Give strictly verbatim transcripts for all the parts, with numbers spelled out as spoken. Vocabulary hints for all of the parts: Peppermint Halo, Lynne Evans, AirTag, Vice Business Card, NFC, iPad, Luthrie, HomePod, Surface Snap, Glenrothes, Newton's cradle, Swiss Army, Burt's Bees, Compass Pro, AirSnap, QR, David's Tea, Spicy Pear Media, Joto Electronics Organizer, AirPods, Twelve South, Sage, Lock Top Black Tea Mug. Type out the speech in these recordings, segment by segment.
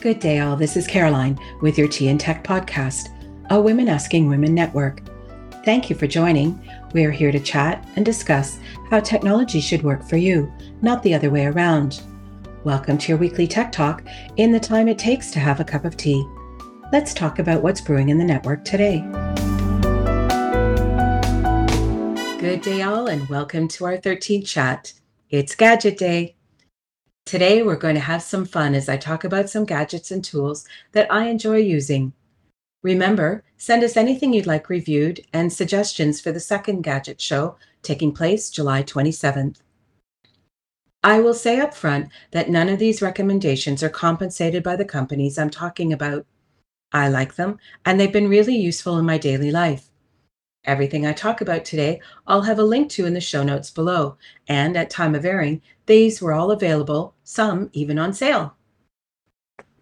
Good day all, this is Caroline with your Tea and Tech podcast, a Women Asking Women network. Thank you for joining. We are here to chat and discuss how technology should work for you, not the other way around. Welcome to your weekly tech talk in the time it takes to have a cup of tea. Let's talk about what's brewing in the network today. Good day all and welcome to our thirteenth chat. It's Gadget Day. Today, we're going to have some fun as I talk about some gadgets and tools that I enjoy using. Remember, send us anything you'd like reviewed and suggestions for the second gadget show taking place July twenty-seventh. I will say up front that none of these recommendations are compensated by the companies I'm talking about. I like them and they've been really useful in my daily life. Everything I talk about today, I'll have a link to in the show notes below, and at time of airing, these were all available, some even on sale.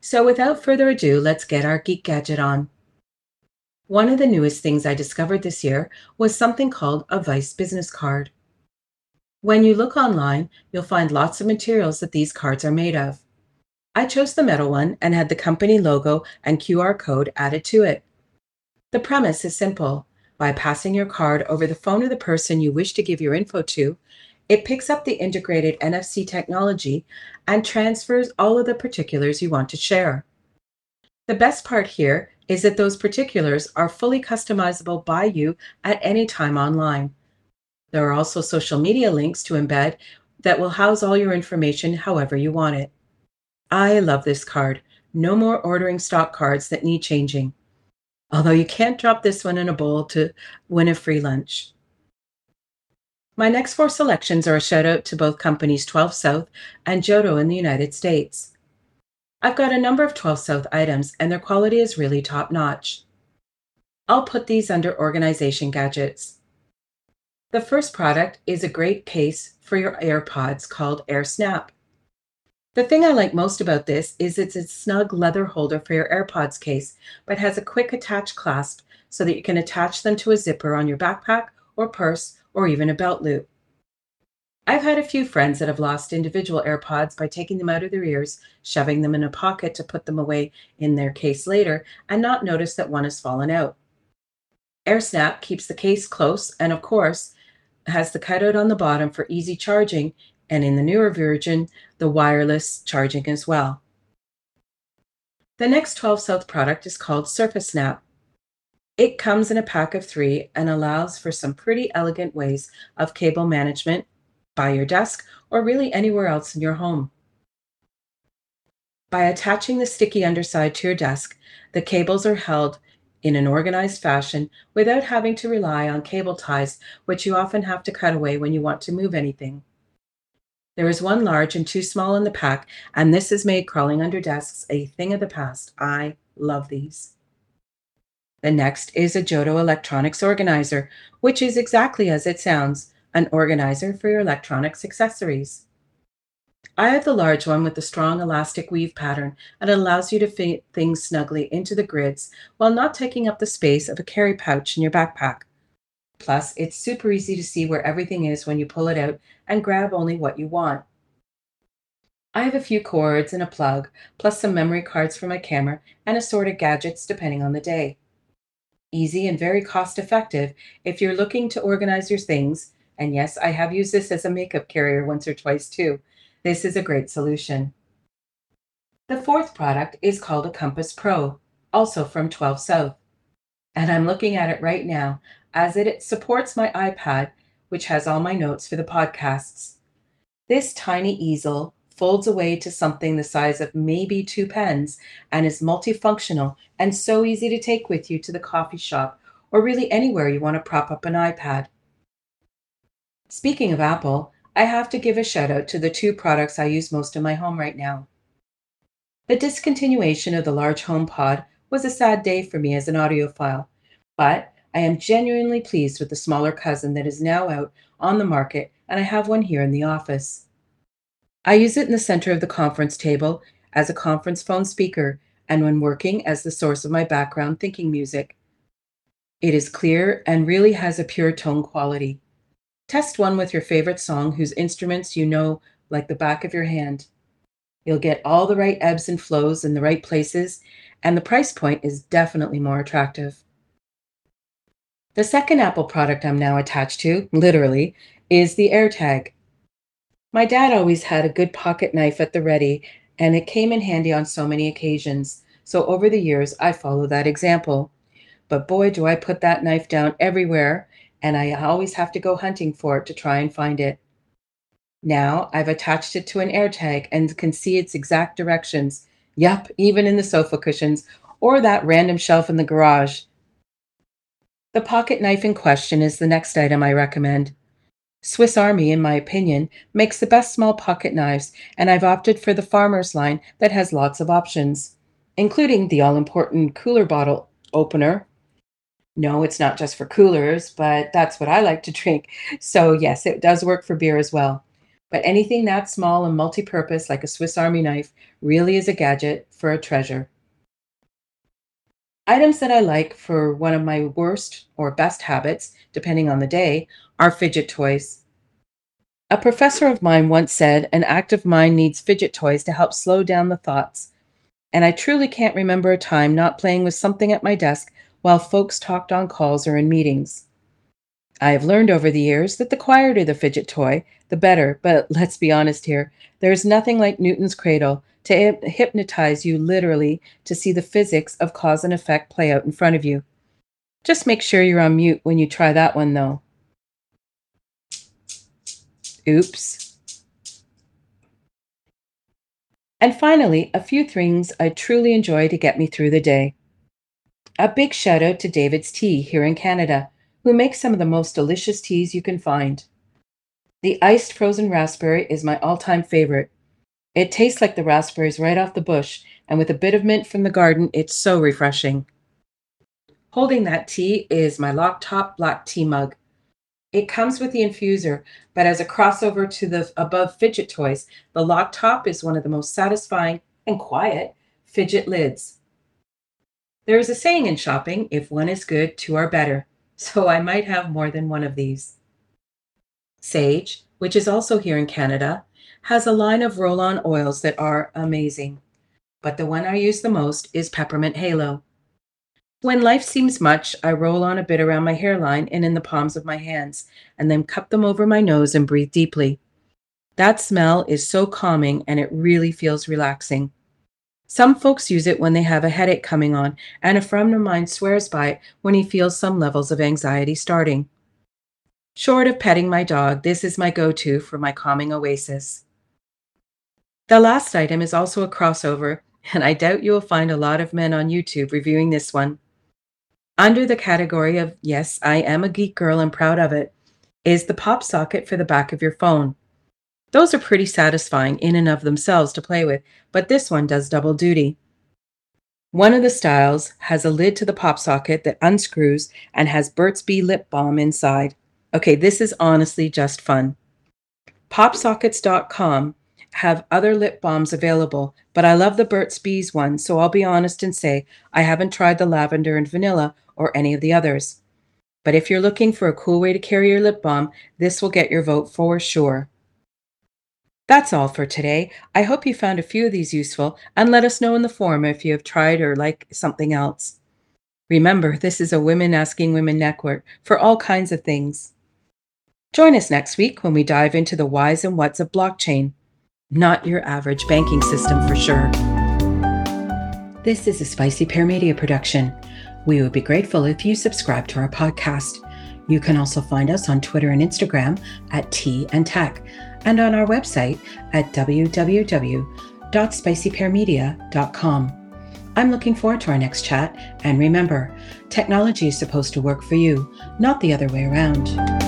So without further ado, let's get our geek gadget on. One of the newest things I discovered this year was something called a Vice Business Card. When you look online, you'll find lots of materials that these cards are made of. I chose the metal one and had the company logo and Q R code added to it. The premise is simple. By passing your card over the phone of the person you wish to give your info to, it picks up the integrated N F C technology and transfers all of the particulars you want to share. The best part here is that those particulars are fully customizable by you at any time online. There are also social media links to embed that will house all your information however you want it. I love this card. No more ordering stock cards that need changing. Although you can't drop this one in a bowl to win a free lunch. My next four selections are a shout out to both companies Twelve South and Joto in the United States. I've got a number of Twelve South items and their quality is really top notch. I'll put these under organization gadgets. The first product is a great case for your AirPods called AirSnap. The thing I like most about this is it's a snug leather holder for your AirPods case, but has a quick attach clasp so that you can attach them to a zipper on your backpack or purse or even a belt loop. I've had a few friends that have lost individual AirPods by taking them out of their ears, shoving them in a pocket to put them away in their case later, and not notice that one has fallen out. AirSnap keeps the case close and, of course, has the cutout on the bottom for easy charging, and in the newer version, the wireless charging as well. The next Twelve South product is called Surface Snap. It comes in a pack of three and allows for some pretty elegant ways of cable management by your desk or really anywhere else in your home. By attaching the sticky underside to your desk, the cables are held in an organized fashion without having to rely on cable ties, which you often have to cut away when you want to move anything. There is one large and two small in the pack, and this has made crawling under desks a thing of the past. I love these. The next is a Joto Electronics Organizer, which is exactly as it sounds, an organizer for your electronics accessories. I have the large one with the strong elastic weave pattern, and it allows you to fit things snugly into the grids while not taking up the space of a carry pouch in your backpack. Plus, it's super easy to see where everything is when you pull it out and grab only what you want. I have a few cords and a plug, plus some memory cards for my camera and assorted gadgets depending on the day. Easy and very cost effective if you're looking to organize your things. And yes, I have used this as a makeup carrier once or twice too. This is a great solution. The fourth product is called a Compass Pro, also from Twelve South. And I'm looking at it right now, as it supports my iPad, which has all my notes for the podcasts. This tiny easel folds away to something the size of maybe two pens and is multifunctional and so easy to take with you to the coffee shop or really anywhere you want to prop up an iPad. Speaking of Apple, I have to give a shout out to the two products I use most in my home right now. The discontinuation of the large HomePod was a sad day for me as an audiophile, but I am genuinely pleased with the smaller cousin that is now out on the market, and I have one here in the office. I use it in the center of the conference table as a conference phone speaker and when working as the source of my background thinking music. It is clear and really has a pure tone quality. Test one with your favorite song whose instruments you know like the back of your hand. You'll get all the right ebbs and flows in the right places, and the price point is definitely more attractive. The second Apple product I'm now attached to, literally, is the AirTag. My dad always had a good pocket knife at the ready, and it came in handy on so many occasions. So over the years, I follow that example. But boy, do I put that knife down everywhere, and I always have to go hunting for it to try and find it. Now I've attached it to an AirTag and can see its exact directions. Yup, even in the sofa cushions or that random shelf in the garage. The pocket knife in question is the next item I recommend. Swiss Army, in my opinion, makes the best small pocket knives, and I've opted for the Farmer's line that has lots of options, including the all-important cooler bottle opener. No, it's not just for coolers, but that's what I like to drink. So yes, it does work for beer as well. But anything that small and multi-purpose, like a Swiss Army knife, really is a gadget for a treasure. Items that I like for one of my worst or best habits, depending on the day, are fidget toys. A professor of mine once said, an active mind needs fidget toys to help slow down the thoughts. And I truly can't remember a time not playing with something at my desk while folks talked on calls or in meetings. I have learned over the years that the quieter the fidget toy, the better, but let's be honest here, there is nothing like Newton's cradle to hypnotize you literally to see the physics of cause and effect play out in front of you. Just make sure you're on mute when you try that one, though. Oops. And finally, a few things I truly enjoy to get me through the day. A big shout out to David's Tea here in Canada, who makes some of the most delicious teas you can find. The iced frozen raspberry is my all-time favorite. It tastes like the raspberries right off the bush, and with a bit of mint from the garden, it's so refreshing. Holding that tea is my Lock Top Black Tea Mug. It comes with the infuser, but as a crossover to the above fidget toys, the Lock Top is one of the most satisfying and quiet fidget lids. There is a saying in shopping, if one is good, two are better, so I might have more than one of these. Sage, which is also here in Canada, has a line of roll-on oils that are amazing, but the one I use the most is Peppermint Halo. When life seems much, I roll on a bit around my hairline and in the palms of my hands, and then cup them over my nose and breathe deeply. That smell is so calming, and it really feels relaxing. Some folks use it when they have a headache coming on, and a friend of mine swears by it when he feels some levels of anxiety starting. Short of petting my dog, this is my go-to for my calming oasis. The last item is also a crossover, and I doubt you will find a lot of men on YouTube reviewing this one. Under the category of, yes, I am a geek girl and proud of it, is the pop socket for the back of your phone. Those are pretty satisfying in and of themselves to play with, but this one does double duty. One of the styles has a lid to the pop socket that unscrews and has Burt's Bees lip balm inside. Okay, this is honestly just fun. pop sockets dot com have other lip balms available, but I love the Burt's Bees one, so I'll be honest and say I haven't tried the lavender and vanilla or any of the others. But if you're looking for a cool way to carry your lip balm, this will get your vote for sure. That's all for today. I hope you found a few of these useful, and let us know in the forum if you have tried or like something else. Remember, this is a Women Asking Women network for all kinds of things. Join us next week when we dive into the whys and whats of blockchain. Not your average banking system for sure. This is a Spicy Pear Media production. We would be grateful if you subscribe to our podcast. You can also find us on Twitter and Instagram at Tea and Tech, and on our website at w w w dot spicy pear media dot com. I'm looking forward to our next chat, and remember, technology is supposed to work for you, not the other way around.